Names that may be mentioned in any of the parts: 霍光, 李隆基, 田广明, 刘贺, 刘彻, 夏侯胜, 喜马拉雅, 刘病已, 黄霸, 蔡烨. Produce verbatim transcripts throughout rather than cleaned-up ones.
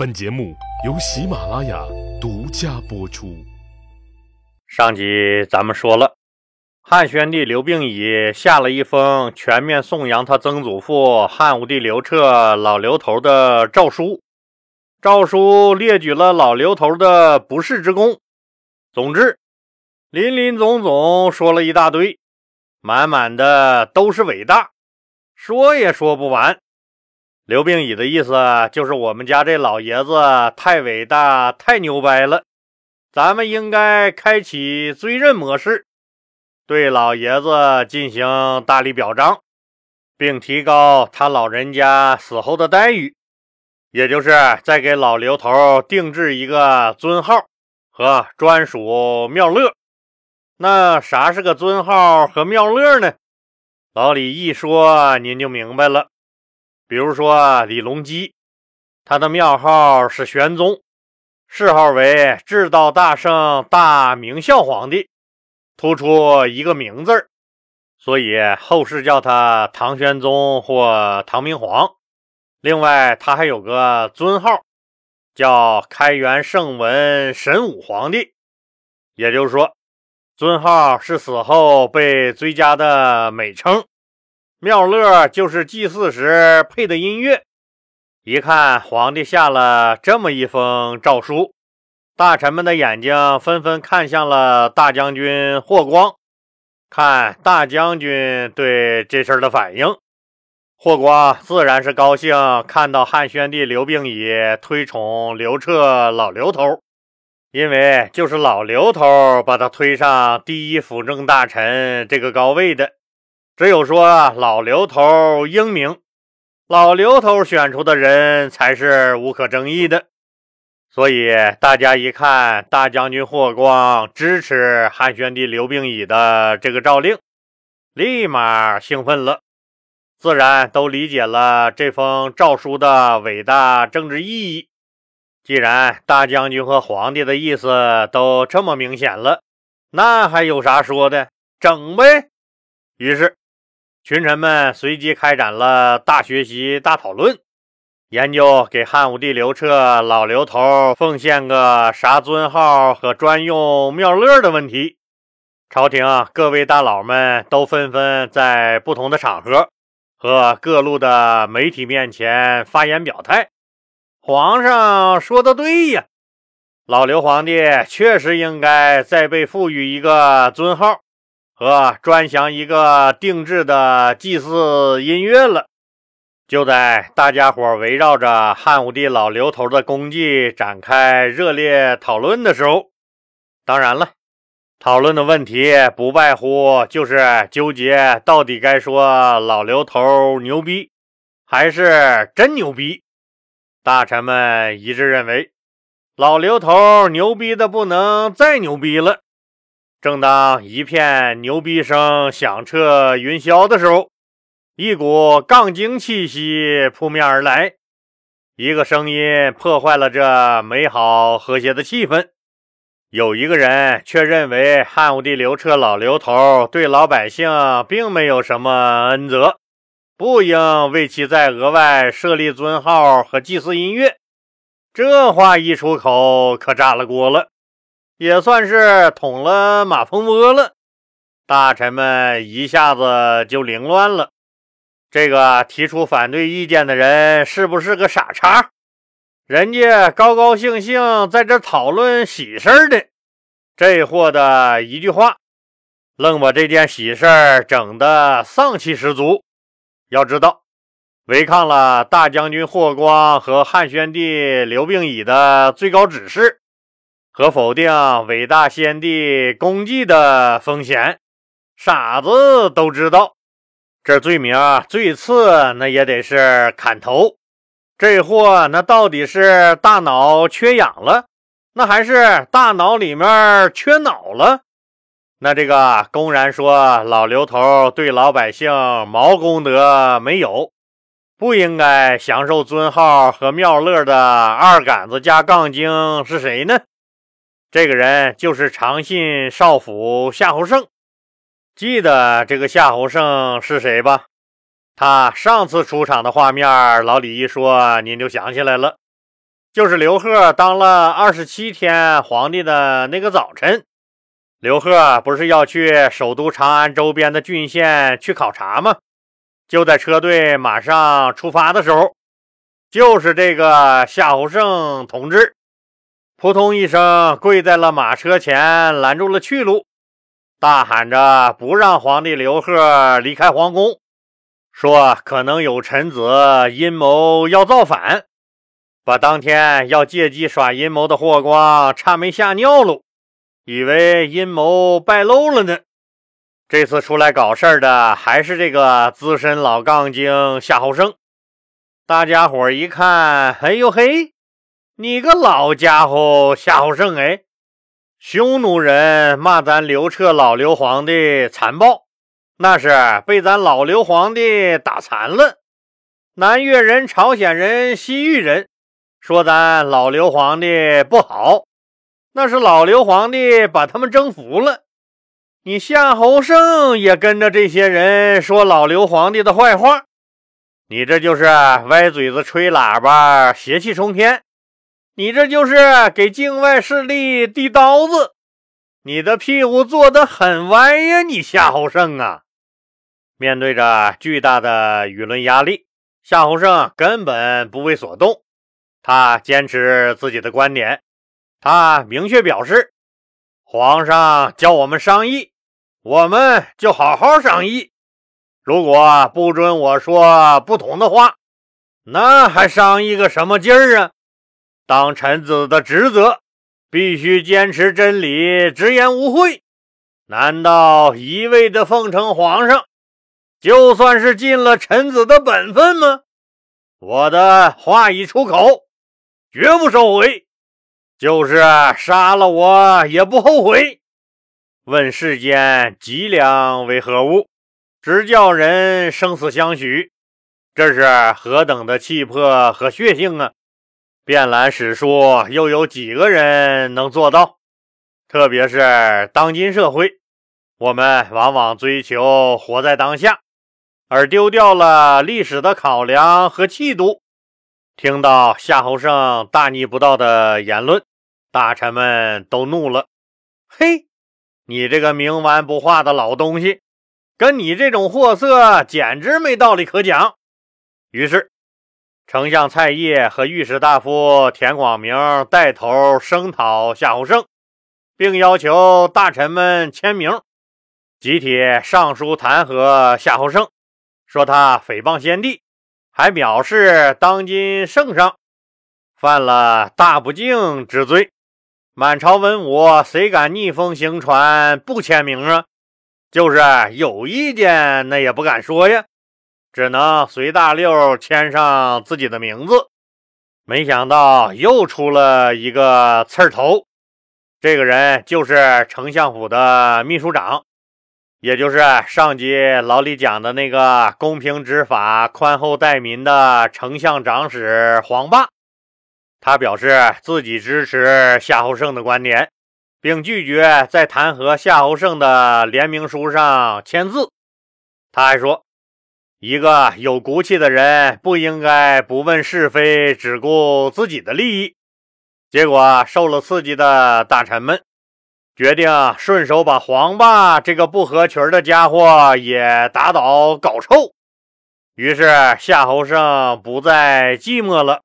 本节目由喜马拉雅独家播出。上集咱们说了，汉宣帝刘病已下了一封全面颂扬他曾祖父汉武帝刘彻老刘头的诏书，诏书列举了老刘头的不世之功。总之，林林总总说了一大堆，满满的都是伟大，说也说不完。刘病已的意思就是我们家这老爷子太伟大太牛掰了，咱们应该开启追认模式，对老爷子进行大力表彰，并提高他老人家死后的待遇，也就是再给老刘头定制一个尊号和专属庙乐。那啥是个尊号和庙乐呢？老李一说您就明白了。比如说李隆基，他的庙号是玄宗，谥号为至道大圣大明孝皇帝，突出一个明字，所以后世叫他唐玄宗或唐明皇。另外他还有个尊号叫开元圣文神武皇帝，也就是说尊号是死后被追加的美称，庙乐就是祭祀时配的音乐。一看皇帝下了这么一封诏书，大臣们的眼睛纷纷看向了大将军霍光，看大将军对这事儿的反应。霍光自然是高兴看到汉宣帝刘病已推崇刘彻老刘头，因为就是老刘头把他推上第一辅政大臣这个高位的。只有说老刘头英明，老刘头选出的人才是无可争议的，所以大家一看大将军霍光支持汉宣帝刘病已的这个诏令，立马兴奋了，自然都理解了这封诏书的伟大政治意义。既然大将军和皇帝的意思都这么明显了，那还有啥说的，整呗。于是群臣们随即开展了大学习大讨论，研究给汉武帝刘彻老刘头奉献个啥尊号和专用庙乐的问题。朝廷啊，各位大佬们都纷纷在不同的场合和各路的媒体面前发言表态，皇上说的对呀，老刘皇帝确实应该再被赋予一个尊号和专享一个定制的祭祀音乐了。就在大家伙围绕着汉武帝老刘头的功绩展开热烈讨论的时候，当然了，讨论的问题不外乎就是纠结到底该说老刘头牛逼还是真牛逼。大臣们一致认为老刘头牛逼的不能再牛逼了。正当一片牛逼声响彻云霄的时候，一股杠精气息扑面而来，一个声音破坏了这美好和谐的气氛。有一个人却认为汉武帝刘彻老刘头对老百姓并没有什么恩泽，不应为其再额外设立尊号和祭祀音乐。这话一出口可炸了锅了，也算是捅了马蜂窝了。大臣们一下子就凌乱了，这个提出反对意见的人是不是个傻叉？人家高高兴兴在这讨论喜事的，这货的一句话愣把这件喜事整得丧气十足。要知道，违抗了大将军霍光和汉宣帝刘病已的最高指示和否定伟大先帝功绩的风险，傻子都知道。这罪名最次那也得是砍头，这货那到底是大脑缺氧了，那还是大脑里面缺脑了？那这个公然说老刘头对老百姓毛功德没有，不应该享受尊号和庙乐的二杆子加杠精是谁呢？这个人就是长信少府夏侯胜。记得这个夏侯胜是谁吧？他上次出场的画面，老李一说您就想起来了。就是刘贺当了二十七天皇帝的那个早晨，刘贺不是要去首都长安周边的郡县去考察吗？就在车队马上出发的时候，就是这个夏侯胜同志扑通一声跪在了马车前，拦住了去路，大喊着不让皇帝刘贺离开皇宫，说可能有臣子阴谋要造反，把当天要借机耍阴谋的霍光差没吓尿了，以为阴谋败露了呢。这次出来搞事儿的还是这个资深老杠精夏侯胜。大家伙一看，哎呦嘿，你个老家伙夏侯胜，哎，匈奴人骂咱刘彻老刘皇帝残暴，那是被咱老刘皇帝打残了。南越人、朝鲜人、西域人说咱老刘皇帝不好，那是老刘皇帝把他们征服了。你夏侯胜也跟着这些人说老刘皇帝的坏话，你这就是歪嘴子吹喇叭，邪气冲天，你这就是给境外势力递刀子，你的屁股坐得很歪呀，你夏侯胜啊！面对着巨大的舆论压力，夏侯胜根本不为所动，他坚持自己的观点。他明确表示，皇上叫我们商议，我们就好好商议，如果不准我说不同的话，那还商议个什么劲儿啊？当臣子的职责必须坚持真理，直言无讳，难道一味的奉承皇上就算是尽了臣子的本分吗？我的话一出口绝不收回，就是杀了我也不后悔。问世间脊梁为何物，直叫人生死相许，这是何等的气魄和血性啊！遍览史书，又有几个人能做到？特别是当今社会，我们往往追求活在当下，而丢掉了历史的考量和气度。听到夏侯胜大逆不道的言论，大臣们都怒了。嘿，你这个冥顽不化的老东西，跟你这种货色简直没道理可讲。于是丞相蔡烨和御史大夫田广明带头声讨夏侯胜，并要求大臣们签名，集体上书弹劾夏侯胜，说他诽谤先帝，还藐视当今圣上，犯了大不敬之罪。满朝文武谁敢逆风行船不签名啊？就是有意见那也不敢说呀，只能随大溜签上自己的名字。没想到又出了一个刺儿头，这个人就是丞相府的秘书长，也就是上集老李讲的那个公平执法、宽厚待民的丞相长史黄霸。他表示自己支持夏侯胜的观点，并拒绝在弹劾夏侯胜的联名书上签字。他还说，一个有骨气的人不应该不问是非，只顾自己的利益。结果受了刺激的大臣们决定顺手把黄霸这个不合群的家伙也打倒搞臭。于是夏侯胜不再寂寞了，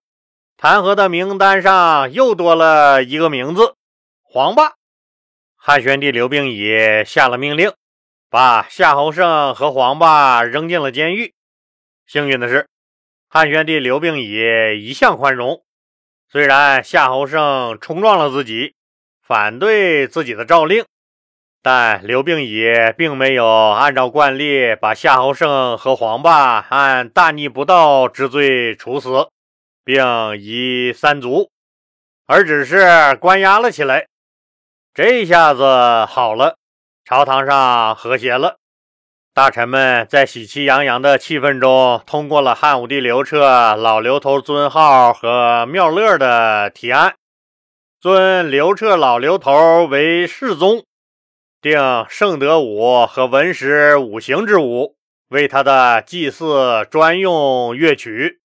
弹劾的名单上又多了一个名字，黄霸。汉宣帝刘病已下了命令，把夏侯胜和黄霸扔进了监狱。幸运的是，汉宣帝刘病已一向宽容，虽然夏侯胜冲撞了自己，反对自己的诏令，但刘病已并没有按照惯例把夏侯胜和黄霸按大逆不道之罪处死，并夷三族，而只是关押了起来。这下子好了，朝堂上和谐了，大臣们在喜气洋洋的气氛中通过了汉武帝刘彻老刘头尊号和妙乐的提案，尊刘彻老刘头为世宗，定圣德舞和文史五行之舞为他的祭祀专用乐曲。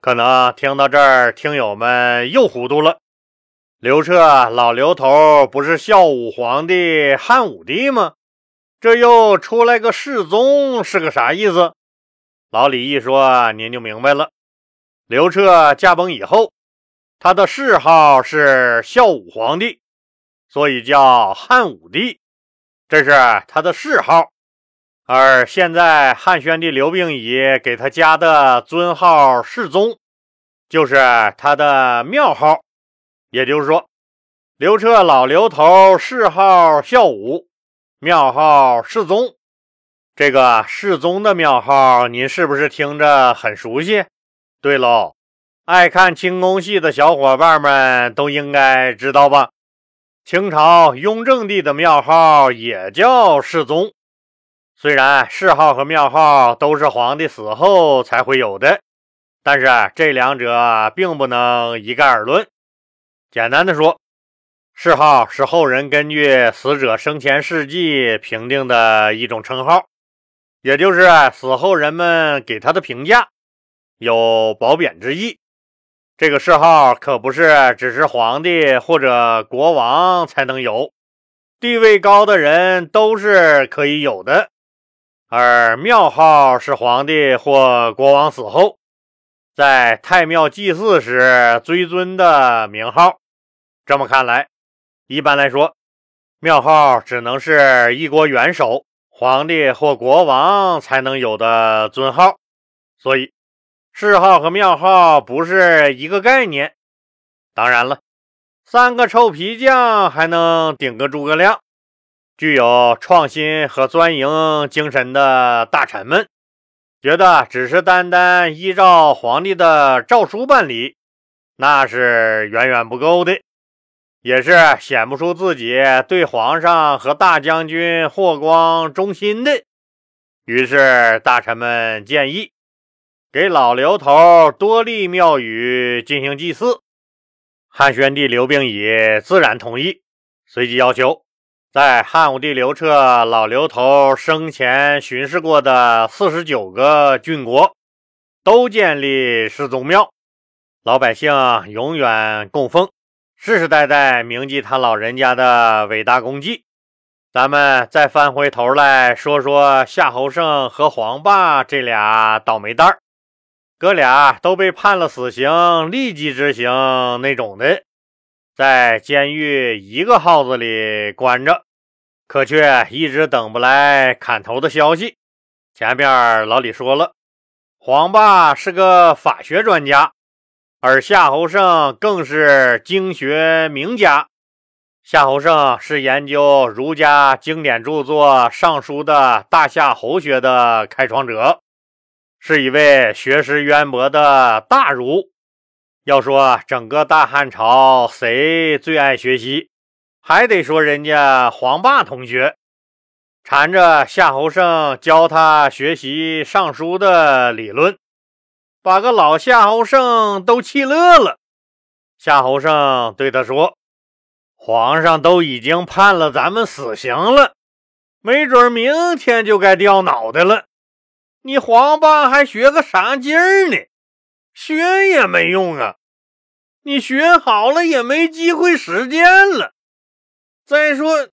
可能听到这儿，听友们又糊涂了。刘彻老刘头不是孝武皇帝汉武帝吗？这又出来个世宗是个啥意思？老李一说您就明白了。刘彻驾崩以后，他的谥号是孝武皇帝，所以叫汉武帝，这是他的谥号。而现在汉宣帝刘病已给他加的尊号世宗，就是他的庙号。也就是说，刘彻老刘头谥号孝武，庙号世宗。这个世宗的庙号您是不是听着很熟悉？对喽，爱看清宫戏的小伙伴们都应该知道吧。清朝雍正帝的庙号也叫世宗，虽然谥号和庙号都是皇帝死后才会有的，但是这两者并不能一概而论。简单的说，谥号是后人根据死者生前事迹评定的一种称号，也就是死后人们给他的评价，有褒贬之意。这个谥号可不是只是皇帝或者国王才能有，地位高的人都是可以有的。而庙号是皇帝或国王死后在太庙祭祀时追尊的名号。这么看来，一般来说，庙号只能是一国元首、皇帝或国王才能有的尊号，所以谥号和庙号不是一个概念。当然了，三个臭皮匠还能顶个诸葛亮，具有创新和钻营精神的大臣们，觉得只是单单依照皇帝的诏书办理，那是远远不够的，也是显不出自己对皇上和大将军霍光忠心的。于是大臣们建议给老刘头多立庙宇进行祭祀。汉宣帝刘病已自然同意，随即要求在汉武帝刘彻老刘头生前巡视过的四十九个郡国都建立世宗庙，老百姓永远供奉，世世代代铭记他老人家的伟大功绩。咱们再翻回头来说说夏侯胜和黄霸这俩倒霉蛋儿，哥俩都被判了死刑，立即执行那种的，在监狱一个号子里关着，可却一直等不来砍头的消息。前面老李说了，黄霸是个法学专家，而夏侯胜更是经学名家。夏侯胜是研究儒家经典著作《尚书》的大夏侯学的开创者，是一位学识渊博的大儒。要说整个大汉朝谁最爱学习，还得说人家黄霸同学，缠着夏侯胜教他学习《尚书》的理论，把个老夏侯胜都气乐了。夏侯胜对他说，皇上都已经判了咱们死刑了，没准明天就该掉脑袋了，你黄霸还学个啥劲儿呢？学也没用啊，你学好了也没机会实践了。再说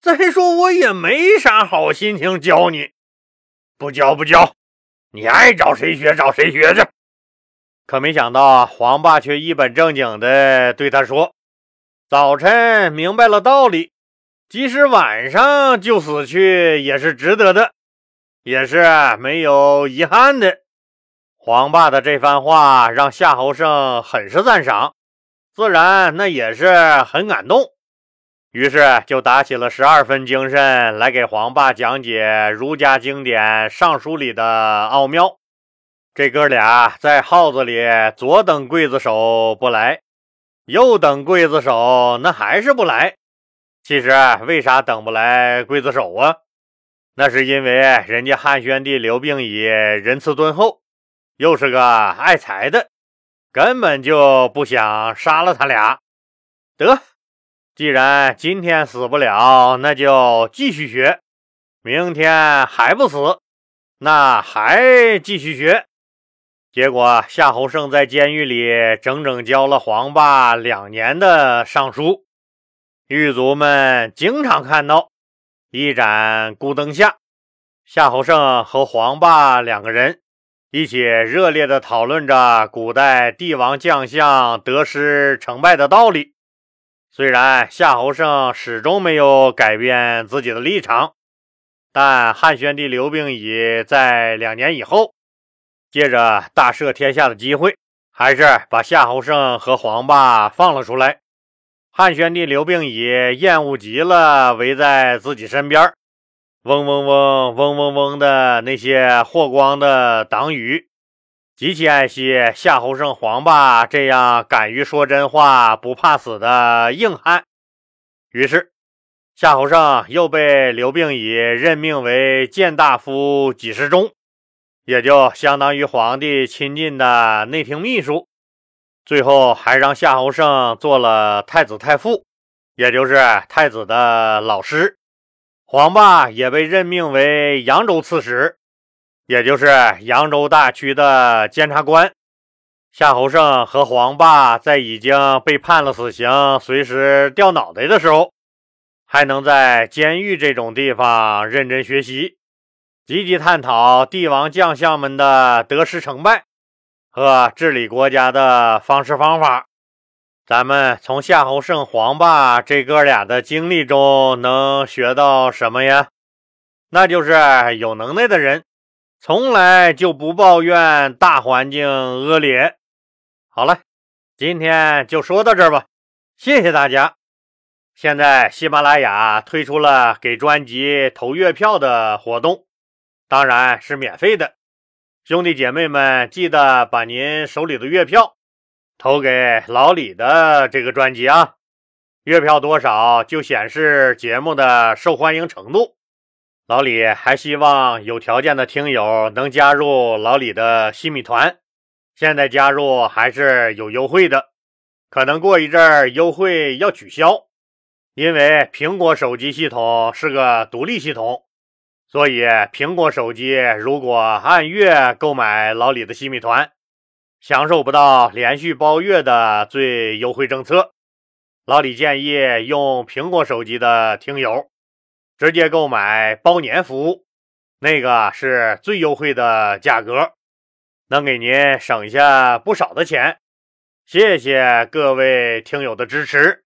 再说我也没啥好心情教你，不教不教，你爱找谁学找谁学去。可没想到黄霸却一本正经的对他说，早晨明白了道理，即使晚上就死去也是值得的，也是没有遗憾的。黄霸的这番话让夏侯胜很是赞赏，自然那也是很感动，于是就打起了十二分精神来给黄霸讲解儒家经典《尚书》里的奥妙。这哥俩在号子里左等刽子手不来，右等刽子手那还是不来。其实为啥等不来刽子手啊？那是因为人家汉宣帝刘病已仁慈敦厚，又是个爱财的，根本就不想杀了他俩。得，既然今天死不了，那就继续学，明天还不死，那还继续学。结果夏侯胜在监狱里整整交了黄霸两年的尚书。狱卒们经常看到一盏孤灯下，夏侯胜和黄霸两个人一起热烈地讨论着古代帝王将相得失成败的道理。虽然夏侯胜始终没有改变自己的立场，但汉宣帝刘病已在两年以后借着大赦天下的机会，还是把夏侯胜和黄霸放了出来。汉宣帝刘病已厌恶极了围在自己身边嗡嗡嗡嗡嗡嗡的那些霍光的党羽，极其爱惜夏侯胜、黄霸这样敢于说真话不怕死的硬汉。于是夏侯胜又被刘病已任命为谏大夫给事中，也就相当于皇帝亲近的内廷秘书，最后还让夏侯胜做了太子太傅，也就是太子的老师。黄霸也被任命为扬州刺史，也就是扬州大区的监察官。夏侯胜和黄霸在已经被判了死刑，随时掉脑袋的时候，还能在监狱这种地方认真学习，积极探讨帝王将相们的得失成败和治理国家的方式方法。咱们从夏侯胜、黄霸这哥俩的经历中能学到什么呀？那就是有能耐的人从来就不抱怨大环境恶劣。好了，今天就说到这儿吧，谢谢大家。现在喜马拉雅推出了给专辑投月票的活动，当然是免费的，兄弟姐妹们记得把您手里的月票投给老李的这个专辑啊，月票多少就显示节目的受欢迎程度。老李还希望有条件的听友能加入老李的西米团，现在加入还是有优惠的，可能过一阵儿优惠要取消，因为苹果手机系统是个独立系统，所以苹果手机如果按月购买老李的西米团，享受不到连续包月的最优惠政策。老李建议用苹果手机的听友直接购买包年服务，那个是最优惠的价格，能给您省下不少的钱。谢谢各位听友的支持。